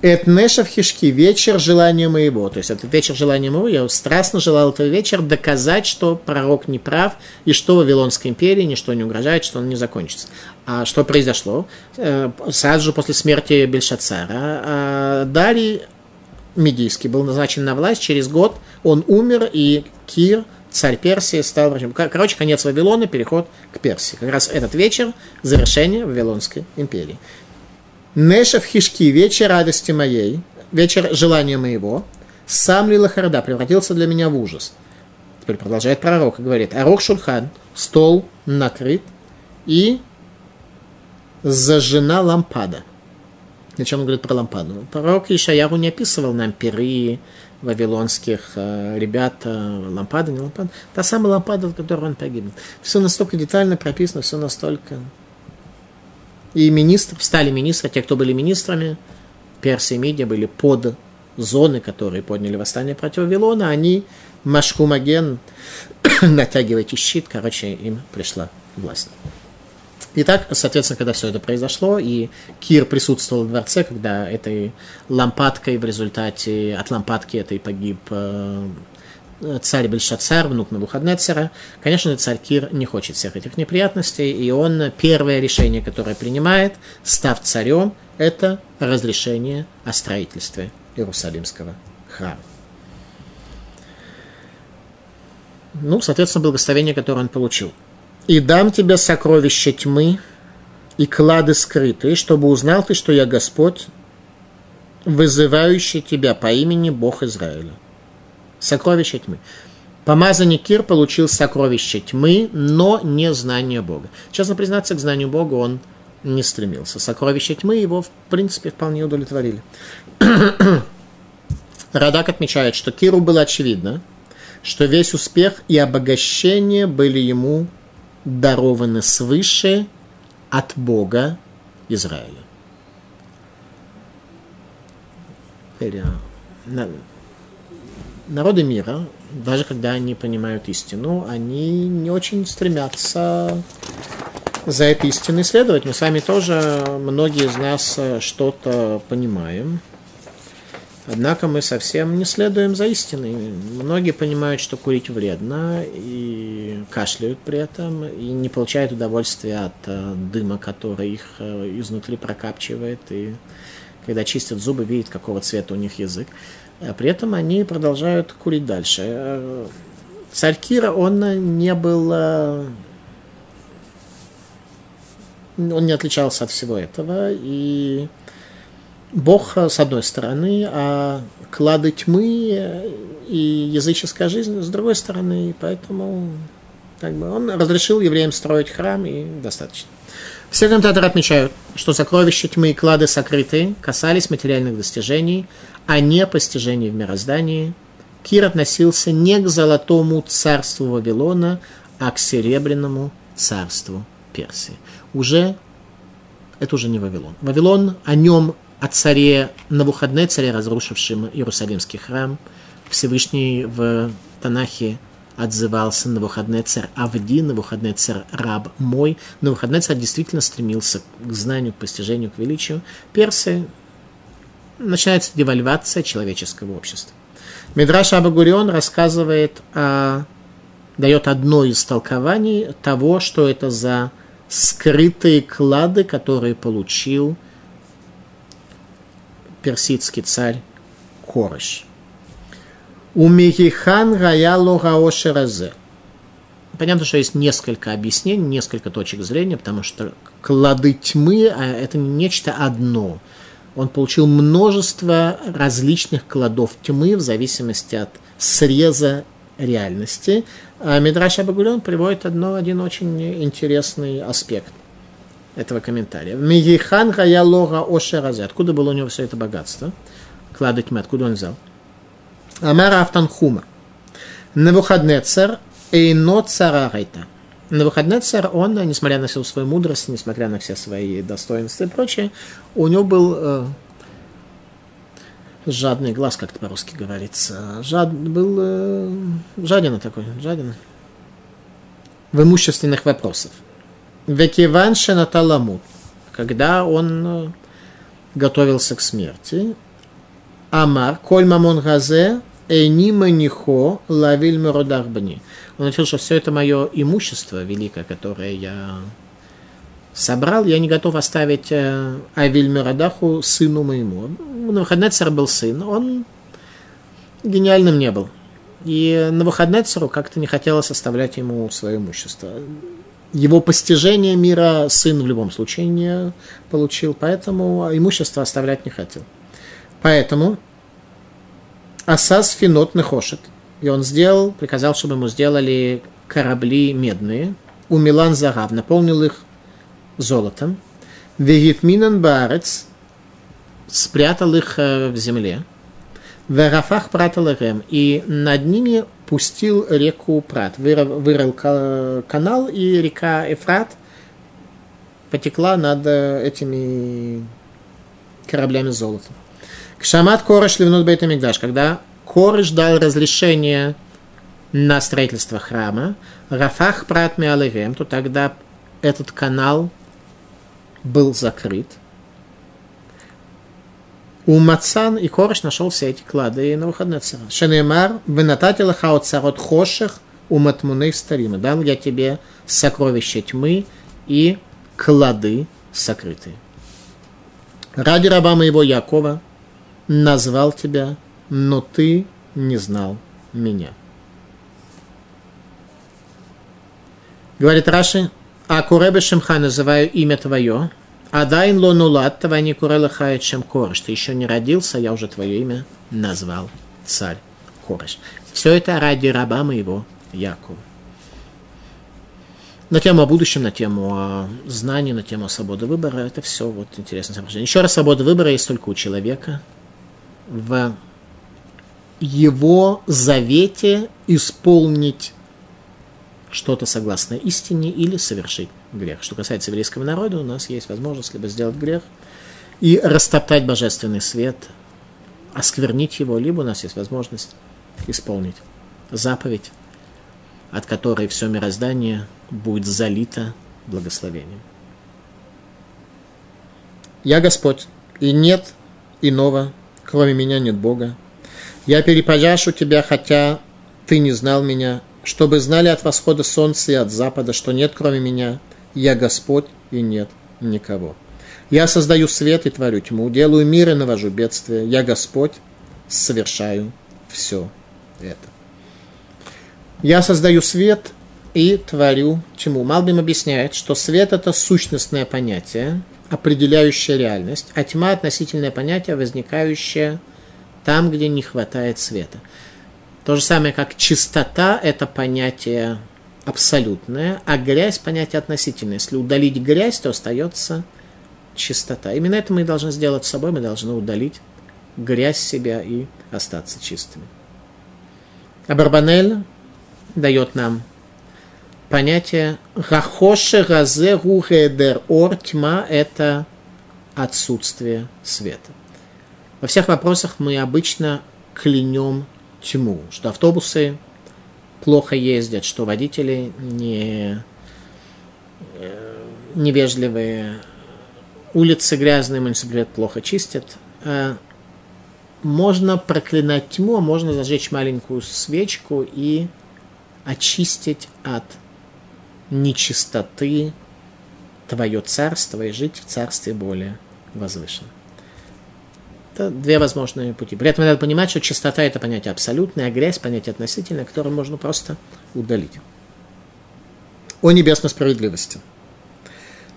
«Этнешев хишки, вечер желания моего». То есть, это вечер желания моего. Я страстно желал этого вечера доказать, что пророк не прав, и что Вавилонской империи ничто не угрожает, что он не закончится. А что произошло? Сразу же после смерти Бельшацара Дарий Мидийский был назначен на власть. Через год он умер, и Кир, царь Персии, стал... Короче, конец Вавилона, переход к Персии. Как раз этот вечер – завершение Вавилонской империи. Нешев хишки, вечер радости моей, вечер желания моего, сам ли лахарда превратился для меня в ужас. Теперь продолжает пророк и говорит, арох шульхан, стол накрыт, и зажжена лампада. О чем он говорит про лампаду? Пророк Иешаяху не описывал нам пиры вавилонских ребят, лампада, не лампада, та самая лампада, от которой он погибнет. Все настолько детально прописано, все настолько... И стали министры, те, кто были министрами, Персия и Мидия были под зоны, которые подняли восстание против Вавилона, они машхумаген, натягивайте щит, короче, им пришла власть. Итак, соответственно, когда все это произошло, и Кир присутствовал в дворце, когда этой лампадкой в результате, от лампадки этой погиб царь Бельшацар, внук Навуходоносора. Конечно, царь Кир не хочет всех этих неприятностей, и он первое решение, которое принимает, став царем, это разрешение о строительстве Иерусалимского храма. Соответственно, благословение, которое он получил. «И дам тебе сокровища тьмы и клады скрытые, чтобы узнал ты, что я Господь, вызывающий тебя по имени Бог Израиля». Сокровище тьмы. Помазанник Кир получил сокровище тьмы, но не знание Бога. Честно признаться, к знанию Бога он не стремился. Сокровище тьмы его, в принципе, вполне удовлетворили. Радак отмечает, что Киру было очевидно, что весь успех и обогащение были ему дарованы свыше от Бога Израиля. теперь народы мира, даже когда они понимают истину, они не очень стремятся за этой истиной следовать. Мы сами тоже, многие из нас, что-то понимаем. Однако мы совсем не следуем за истиной. Многие понимают, что курить вредно, и кашляют при этом, и не получают удовольствия от дыма, который их изнутри прокапчивает, и когда чистят зубы, видят, какого цвета у них язык. А при этом они продолжают курить дальше. Царь Кира, он не был... Он не отличался от всего этого, и... Бог, с одной стороны, а клады тьмы и языческая жизнь, с другой стороны. И поэтому он разрешил евреям строить храм, и достаточно. Все комментаторы отмечают, что сокровища тьмы и клады сокрытые касались материальных достижений, а не постижений в мироздании. Кир относился не к золотому царству Вавилона, а к серебряному царству Персии. Это уже не Вавилон. Вавилон, о нем... О царе Навуходоносоре, разрушившем Иерусалимский храм, Всевышний в Танахе отзывался Навуходоносор Авди, Навуходоносор раб мой. Навуходоносор действительно стремился к знанию, к постижению, к величию. Персы, начинается девальвация человеческого общества. Мидраш Абагурион рассказывает, дает одно из толкований того, что это за скрытые клады, которые получил персидский царь Корыш. Умихихан раялу раошеразе. Понятно, что есть несколько объяснений, несколько точек зрения, потому что клады тьмы – это не нечто одно. Он получил множество различных кладов тьмы в зависимости от среза реальности. А Мидраш Абагурион приводит один очень интересный аспект этого комментария. Мегихан хаялога ошеразе. Откуда было у него все это богатство? Клады тьмы, откуда он взял? Амара автанхума. Навуходоносор эйно царарайта. Навуходоносор, он, несмотря на всю свою мудрость, несмотря на все свои достоинства и прочее, у него был жадный глаз, как-то по-русски говорится. Был жадина такой, жадина. В имущественных вопросах. Векиванше на Таламут, когда он готовился к смерти, Амар, коль мамон газе, эйни манихо, лавиль муродахбани. Он решил, что все это мое имущество великое, которое я собрал, я не готов оставить Авиль Муродаху, сыну моему. Навуходоносор был сын, он гениальным не был. И Навуходоносору как-то не хотелось оставлять ему свое имущество. Его постижение мира сын в любом случае не получил, поэтому имущество оставлять не хотел. Поэтому Асас Финот Нехошет. И он приказал, чтобы ему сделали корабли медные. У Милан Загав наполнил их золотом. Вегитминан Баарец спрятал их в земле. Верафах Праталерем. И над ними пустил реку Прат, вырыл канал, и река Эфрат потекла над этими кораблями золота. Кшамат Корыш ливнут бейт амикдаш, когда Корыш дал разрешение на строительство храма, Рафах Прат миалэгем, то тогда этот канал был закрыт. У Мацан и Корыш нашел все эти клады Навуходоносора. Шенемар, венататила хаоцарот хоших у матмуны старима. Дам я тебе сокровища тьмы и клады сокрытые. Ради раба моего Якова назвал тебя, но ты не знал меня. Говорит Раши, Акуребе Шимха, называю имя твое. Адайн лонулат, твани курела хаячем Корыш. Ты еще не родился, я уже твое имя назвал царь Корыш. Все это ради раба моего Якова. На тему о будущем, на тему знаний, на тему свободы выбора. Это все интересное соображение. Еще раз, свобода выбора есть только у человека. В его завете исполнить что-то согласно истине или совершить грех. Что касается еврейского народа, у нас есть возможность либо сделать грех и растоптать божественный свет, осквернить его, либо у нас есть возможность исполнить заповедь, от которой все мироздание будет залито благословением. «Я Господь, и нет иного, кроме меня нет Бога. Я перепояшу тебя, хотя ты не знал меня, чтобы знали от восхода солнца и от запада, что нет кроме меня. Я Господь, и нет никого. Я создаю свет и творю тьму, делаю мир и навожу бедствия. Я Господь, совершаю все это». «Я создаю свет и творю тьму». Малбим объясняет, что свет – это сущностное понятие, определяющее реальность, а тьма – относительное понятие, возникающее там, где не хватает света. То же самое, как чистота – это понятие абсолютное, а грязь – понятие относительное. Если удалить грязь, то остается чистота. Именно это мы и должны сделать с собой, мы должны удалить грязь себя и остаться чистыми. Абарбанель дает нам понятие «Рахоше разе рухедер ор» – тьма – это отсутствие света. Во всех вопросах мы обычно клянем тьму, что автобусы плохо ездят, что водители невежливые, улицы грязные, муниципалитет плохо чистят. Можно проклинать тьму, можно зажечь маленькую свечку и очистить от нечистоты твое царство и жить в царстве более возвышенном. Это две возможные пути. При этом надо понимать, что чистота – это понятие абсолютное, а грязь – понятие относительное, которое можно просто удалить. «О небесной справедливости!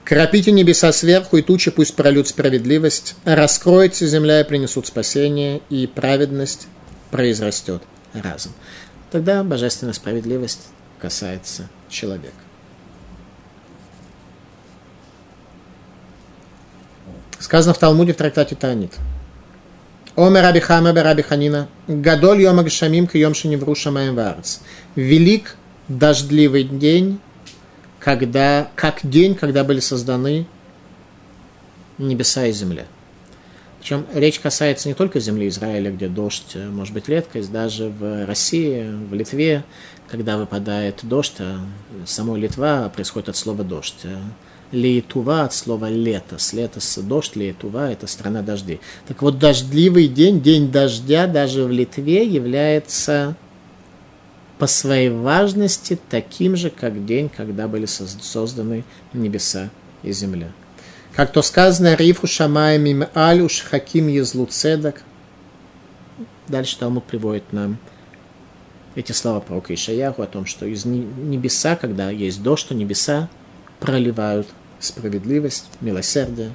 Кропите небеса сверху, и тучи пусть прольют справедливость, раскроется земля и принесут спасение, и праведность произрастет разом». Тогда божественная справедливость касается человека. Сказано в Талмуде в трактате Таанит. «Омер Раби Хама бе Раби Ханина, гадоль йом агшамим ки йом шенивру шамаим ваарец». «Велик дождливый день, как день, когда были созданы небеса и земля». Причем речь касается не только земли Израиля, где дождь может быть редкость, даже в России, в Литве, когда выпадает дождь, а само Литва происходит от слова «дождь». Леетува от слова «лето». С лета, с дождь, леетува – это страна дождей. Так вот, дождливый день, день дождя даже в Литве является по своей важности таким же, как день, когда были созданы небеса и земля. Как то сказано, «Рифу шамаем им алюш хаким езлу цедак». Дальше Талмуд приводит нам эти слова пророка Иешаяху о том, что из небеса, когда есть дождь, то небеса проливают справедливость, милосердие.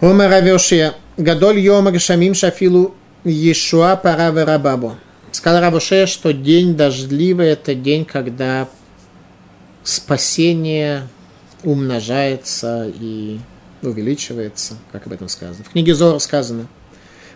«Омер Равьошия, гадоль йом агшамим шафилу Ешуа паравы рабабу». Сказал Равьошия, что день дождливый – это день, когда спасение умножается и увеличивается, как об этом сказано. В книге Зора сказано: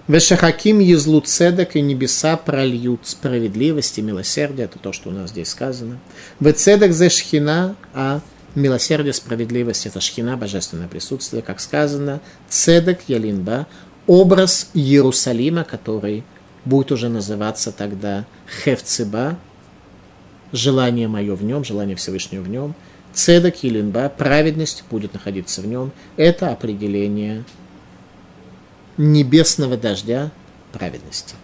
«Вешахаким езлу цедек», и небеса прольют справедливость и милосердие. Это то, что у нас здесь сказано. «Вецедек зе шхина», а милосердие, справедливость – это шхина, божественное присутствие, как сказано. «Цедек ялинба», образ Иерусалима, который будет уже называться тогда Хевцеба, желание мое в нем, желание Всевышнего в нем. «Цедек ялинба», праведность будет находиться в нем. Это определение небесного дождя праведности.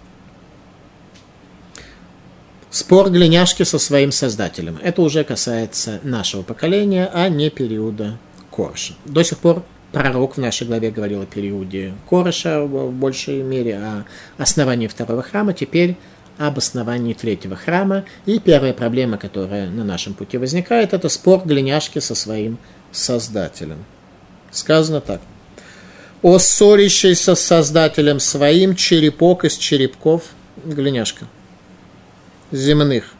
Спор глиняшки со своим создателем. Это уже касается нашего поколения, а не периода Кореша. До сих пор пророк в нашей главе говорил о периоде Кореша в большей мере, о основании второго храма, теперь об основании третьего храма. И первая проблема, которая на нашем пути возникает, это спор глиняшки со своим создателем. Сказано так. «О ссорящийся с Создателем своим черепок из черепков» глиняшка «земных.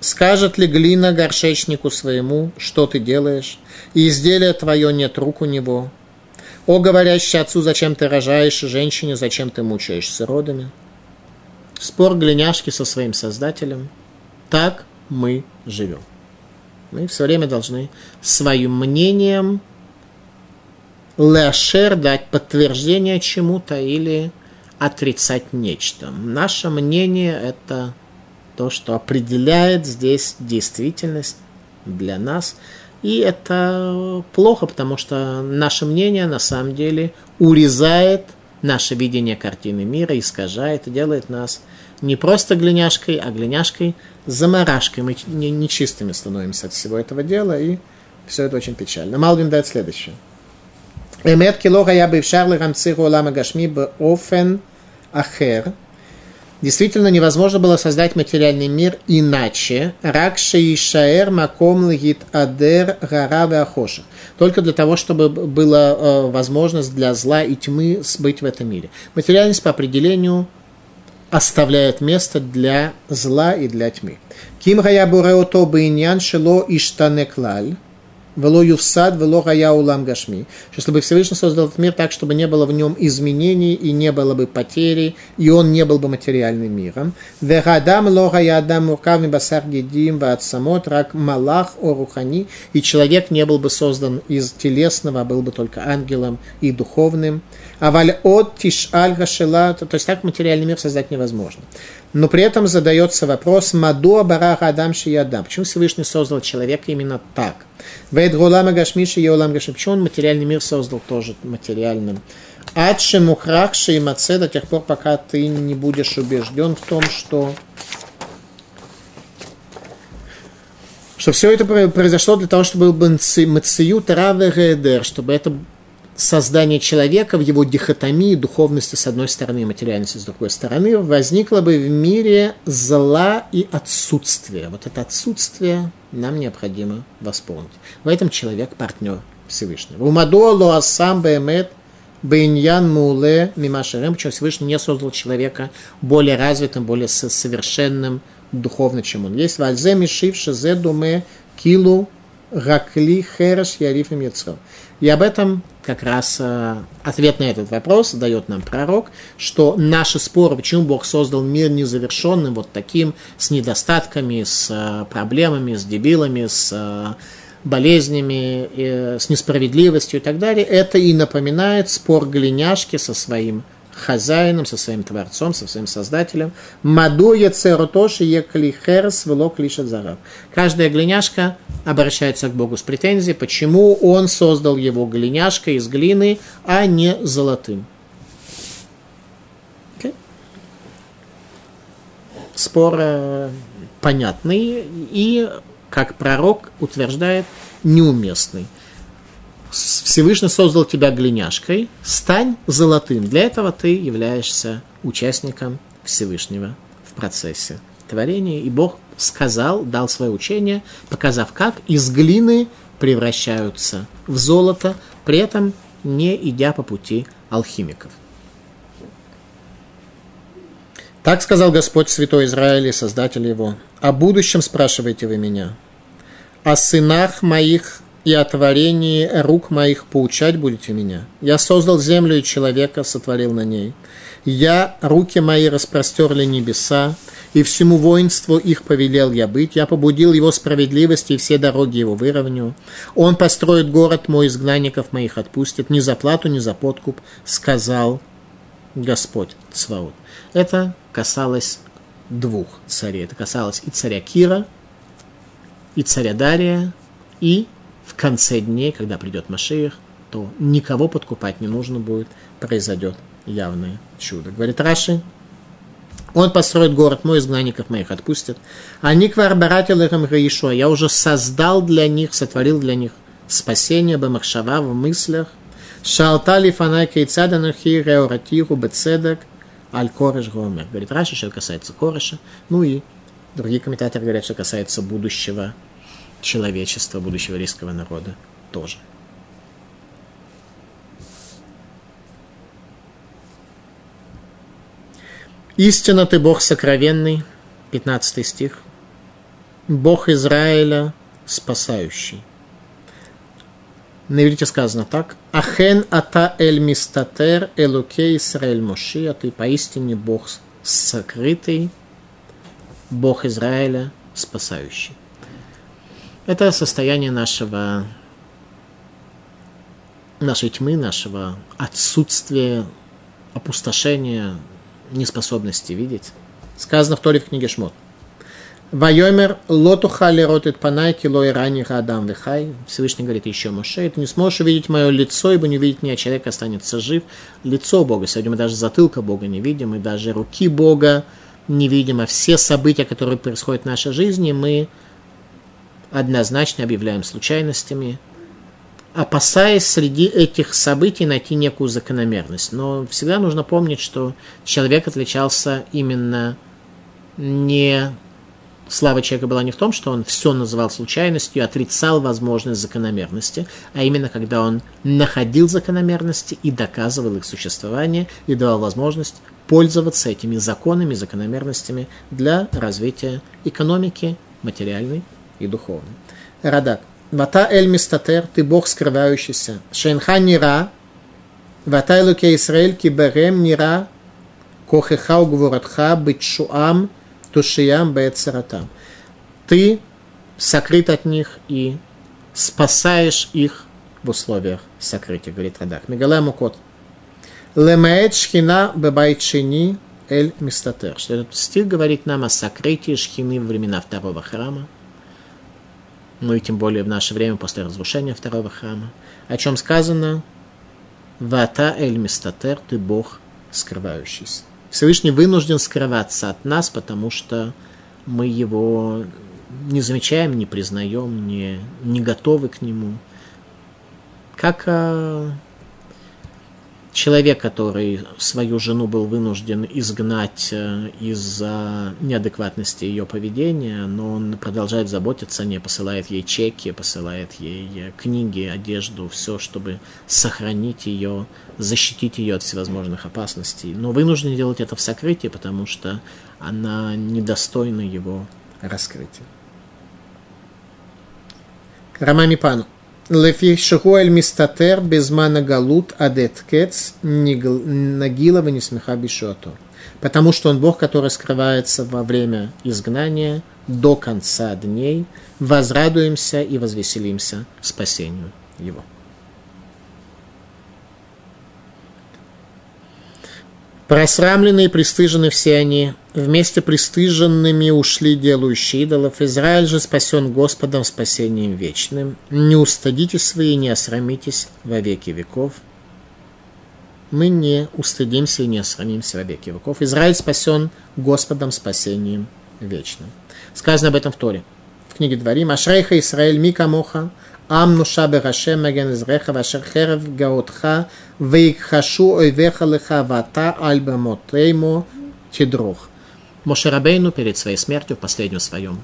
Скажет ли глина горшечнику своему, что ты делаешь, и изделие твое нет рук у него? О говорящий отцу, зачем ты рожаешь, и женщине, зачем ты мучаешься родами?» Спор глиняшки со своим Создателем. Так мы живем. Мы все время должны своим мнением лэшер – дать подтверждение чему-то или отрицать нечто. Наше мнение – это то, что определяет здесь действительность для нас. И это плохо, потому что наше мнение на самом деле урезает наше видение картины мира, искажает и делает нас не просто глиняшкой, а глиняшкой-замарашкой. Мы нечистыми становимся от всего этого дела, и все это очень печально. Малбим дает следующее. «Эмет килога я бывшарлы рамциру лама гашми боофен ахер». Действительно, невозможно было создать материальный мир иначе. Ракши и шаэр маком лгит адер гаравы ахоша. Только для того, чтобы была возможность для зла и тьмы быть в этом мире. Материальность по определению оставляет место для зла и для тьмы. Ким гая буреото бэйнян шело иштанеклаль. Вело ювсад, вело гая улам гашми. Если бы Всевышний создал этот мир так, чтобы не было в нем изменений и не было бы потери, и он не был бы материальным миром. Вегадам ло гая адам муркавми басар гедим ваатсамот рак малах орухани. И человек не был бы создан из телесного, а был бы только ангелом и духовным. Аваль от тиш аль гашела. То есть так материальный мир создать невозможно. Но при этом задается вопрос «Маду барах адам ши ядам». Почему Всевышний создал человека именно так? «Вейд голама гашми ши еолам гашми». Почему он материальный мир создал тоже материальным? «Адши мухрах ши маце» до тех пор, пока ты не будешь убежден в том, что все это произошло для того, чтобы был мациют равэгедер, чтобы это создание человека в его дихотомии духовности с одной стороны и материальности с другой стороны возникло бы в мире зла и отсутствия. Вот это отсутствие нам необходимо восполнить. В этом человек партнер Всевышнего. Умадолу ассам бэмэт бэньян муле мимашэрэм. Причем Всевышний не создал человека более развитым, более совершенным духовно, чем он есть. Вальзэ мишив шэзэ думэ килу гакли хэрэш яриф им яцров. И об этом как раз ответ на этот вопрос дает нам пророк, что наши споры, почему Бог создал мир незавершенным, вот таким, с недостатками, с проблемами, с дебилами, с болезнями, с несправедливостью и так далее, это и напоминает спор глиняшки со своим хозяином, со своим творцом, со своим создателем. Мадуя церотоши екли херс влок лиша зарав. Каждая глиняшка обращается к Богу с претензией, почему он создал его глиняшкой из глины, а не золотым. Okay. Спор понятный и, как пророк утверждает, неуместный. Всевышний создал тебя глиняшкой, стань золотым. Для этого ты являешься участником Всевышнего в процессе творения. И Бог сказал, дал свое учение, показав, как из глины превращаются в золото, при этом не идя по пути алхимиков. Так сказал Господь Святой Израиль и Создатель его. О будущем спрашиваете вы меня, о сынах моих и о творении рук моих поучать будете меня. Я создал землю и человека сотворил на ней. Я, руки мои распростерли небеса, и всему воинству их повелел я быть. Я побудил его справедливости, и все дороги его выровню. Он построит город мой, изгнанников моих отпустит. Ни за плату, ни за подкуп, сказал Господь Цваот. Это касалось двух царей. Это касалось и царя Кира, и царя Дария, и в конце дней, когда придет Машеях, то никого подкупать не нужно будет, произойдет явное чудо. Говорит Раши, он построит город мой, изгнанников моих отпустит. Они кварбаратил эхам Гаишуа, я уже создал для них, сотворил для них спасение, бамахшава в мыслях. Шалтали фанайка и цаданахи реоратиху бецедак аль кореш гомер. Говорит Раши, что касается кореша, ну и другие комментаторы говорят, что касается будущего человечества, будущего еврейского народа тоже. «Истинно ты, Бог сокровенный», 15 стих, «Бог Израиля спасающий». На иврите сказано так. «Ахен ата эль мистатер элукей Исраэль Мошия», «Ты поистине Бог сокрытый, Бог Израиля спасающий». Это состояние нашего нашей тьмы, нашего отсутствия, опустошения, неспособности видеть. Сказано в Торе в книге Шмот. «Вайомер лотуха леротит панай кило ирани хадам вехай». Всевышний говорит еще Моше: «Ты не сможешь увидеть мое лицо, ибо не увидеть меня человек останется жив». Лицо Бога. Сегодня мы даже затылка Бога не видим, мы даже руки Бога не видим. А все события, которые происходят в нашей жизни, мы однозначно объявляем случайностями, опасаясь среди этих событий найти некую закономерность. Но всегда нужно помнить, что человек отличался именно не... Слава человека была не в том, что он все называл случайностью, отрицал возможность закономерности, а именно когда он находил закономерности и доказывал их существование, и давал возможность пользоваться этими законами, закономерностями для развития экономики, материальной и духовной. Радак. Вата эль мистатер, ты Бог скрывающийся. Шенха нира, вата элуке Исраэль киберем нира, кохеха угворотха битшуам, тушиям бецаратам. Ты сокрыт от них и спасаешь их в условиях сокрытия, говорит Радак. Мегила мукот. Лемаэт шхина бебайчини эль мистатер. Что этот стих говорит нам о сокрытии шхины во времена второго храма, ну и тем более в наше время после разрушения второго храма, о чем сказано: «Вата эль мистатер, ты Бог скрывающийся». Всевышний вынужден скрываться от нас, потому что мы его не замечаем, не признаем, не готовы к нему. Как человек, который свою жену был вынужден изгнать из-за неадекватности ее поведения, но он продолжает заботиться о ней, посылает ей чеки, посылает ей книги, одежду, все, чтобы сохранить ее, защитить ее от всевозможных опасностей. Но вынужден делать это в сокрытии, потому что она недостойна его раскрытия. Рамами Пану. Лефи шихуэль мистатер безмана галут адет кец нагилова не смеха бишоту. Потому что он Бог, который скрывается во время изгнания до конца дней. Возрадуемся и возвеселимся спасению его. Просрамлены и пристыжены все они, вместе пристыженными ушли делающие идолов. Израиль же спасен Господом спасением вечным. Не устыдитесь свои, не осрамитесь во веки веков. Мы не устыдимся и не осрамимся во веки веков. Израиль спасен Господом спасением вечным. Сказано об этом в Торе, в книге Дворим. Ашрейха Исраэль микамоха. Амнуша бераше маген изреха вашер херев гаотха вейкхашу ойвеха леха вата альба мотеймо тедрох. Моше Рабейну перед своей смертью в последнем своем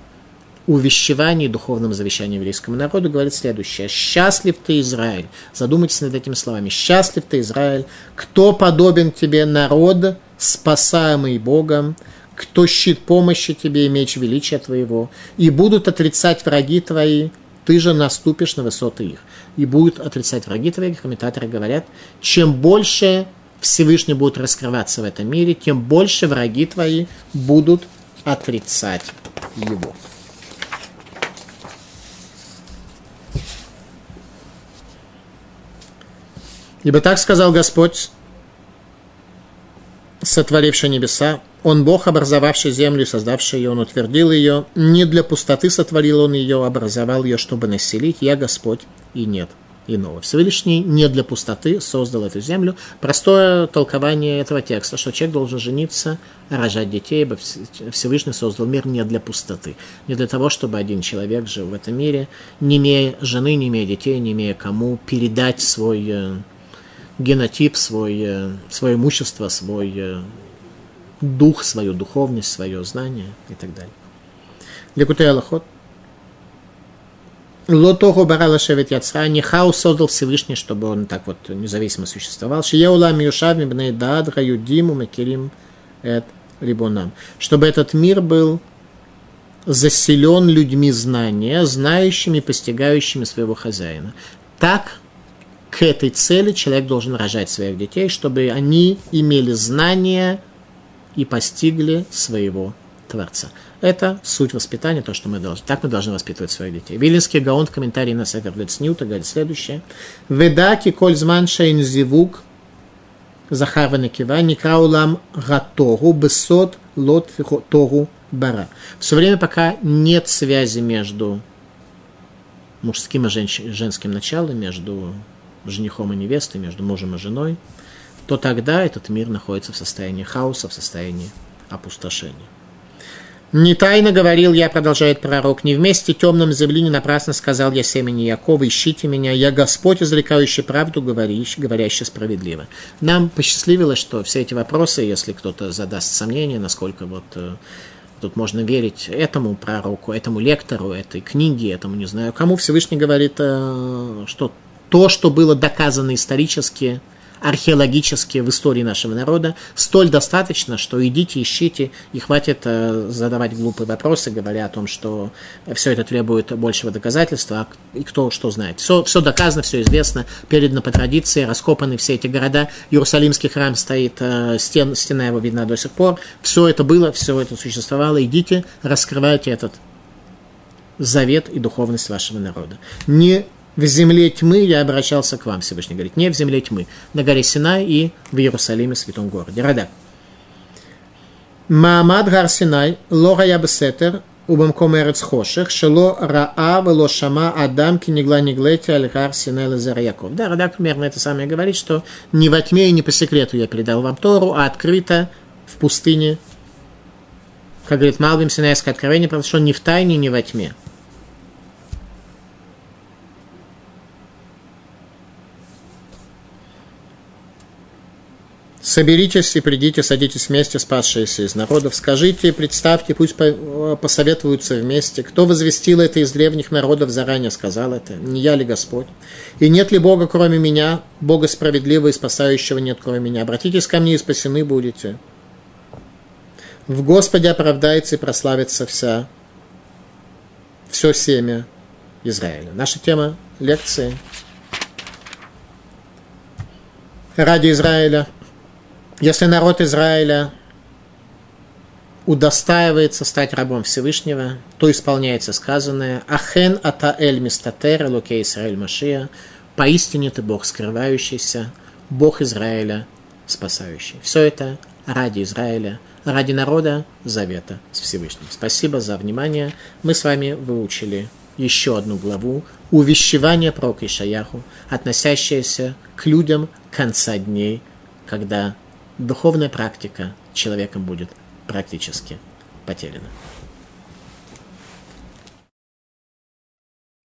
увещевании, духовном завещании еврейскому народу говорит следующее. «Счастлив ты, Израиль!» Задумайтесь над этими словами. «Счастлив ты, Израиль! Кто подобен тебе народ, спасаемый Богом? Кто щит помощи тебе и меч величия твоего? И будут отрицать враги твои, ты же наступишь на высоты их». И будут отрицать враги твои, комментаторы говорят, чем больше Всевышний будет раскрываться в этом мире, тем больше враги твои будут отрицать его. Ибо так сказал Господь, сотворивший небеса, Он Бог, образовавший землю и создавший ее, Он утвердил ее. Не для пустоты сотворил Он ее, образовал ее, чтобы населить. Я Господь, и нет иного. Всевышний не для пустоты создал эту землю. Простое толкование этого текста, что человек должен жениться, рожать детей, ибо Всевышний создал мир не для пустоты. Не для того, чтобы один человек жил в этом мире, не имея жены, не имея детей, не имея кому передать свой генотип, свое имущество, свой... дух, свою духовность, свое знание и так далее. Ликутей Аллахот. Лотоху барала шевет яцра. Не хаос создал Всевышний, чтобы он так вот независимо существовал. Шияулам юшав мибней даад гаюдиму макерим эт рибонам. Чтобы этот мир был заселен людьми знания, знающими, постигающими своего хозяина. Так к этой цели человек должен рожать своих детей, чтобы они имели знания и постигли своего Творца. Это суть воспитания, то, что мы должны. Так мы должны воспитывать своих детей. Виленский гаон в комментарии на Сефер де-Цниюта говорит следующее. «Ведаки кользман шейн зивук захарвана кива некраулам гатору бесот лот тору бара». Все время, пока нет связи между мужским и женским началом, между женихом и невестой, между мужем и женой, то тогда этот мир находится в состоянии хаоса, в состоянии опустошения. «Не тайно говорил я, — продолжает пророк, — не вместе темном земли, не напрасно сказал я семени Якова, ищите меня, я Господь, изрекающий правду, говорящий справедливо». Нам посчастливилось, что все эти вопросы, если кто-то задаст сомнения, насколько вот тут можно верить этому пророку, этому лектору, этой книге, этому не знаю кому, Всевышний говорит, что то, что было доказано исторически, археологически в истории нашего народа, столь достаточно, что идите, ищите, и хватит задавать глупые вопросы, говоря о том, что все это требует большего доказательства, и кто что знает. Все доказано, все известно, передано по традиции, раскопаны все эти города, Иерусалимский храм стоит, стена его видна до сих пор, все это было, все это существовало, идите, раскрывайте этот завет и духовность вашего народа. Не в земле тьмы я обращался к вам, Всевышний говорит. Не в земле тьмы, на горе Синай и в Иерусалиме, святом городе. Радак. Маамад гар Синай, лора я бесетер, убамком эрец хошех, шело раа вело шама адам кинегла неглети аль гар Синай лазар Яков. Да, Радак примерно это самое говорит, что не во тьме и не по секрету я передал вам Тору, а открыто в пустыне. Как говорит Малбим, Синайское откровение произошло не в тайне, не во тьме. «Соберитесь и придите, садитесь вместе, спасшиеся из народов. Скажите, представьте, пусть посоветуются вместе. Кто возвестил это из древних народов, заранее сказал это? Не я ли Господь? И нет ли Бога, кроме меня? Бога справедливого и спасающего нет, кроме меня. Обратитесь ко мне, и спасены будете. В Господе оправдается и прославится все семя Израиля». Наша тема лекции «Ради Израиля». Если народ Израиля удостаивается стать рабом Всевышнего, то исполняется сказанное «Ахен атаэль мистатер лукей Исраэль Машия» «Поистине ты Бог скрывающийся, Бог Израиля спасающий». Все это ради Израиля, ради народа завета с Всевышним. Спасибо за внимание. Мы с вами выучили еще одну главу «Увещевание пророка Иешаяху», относящееся к людям конца дней, когда духовная практика человеком будет практически потеряна.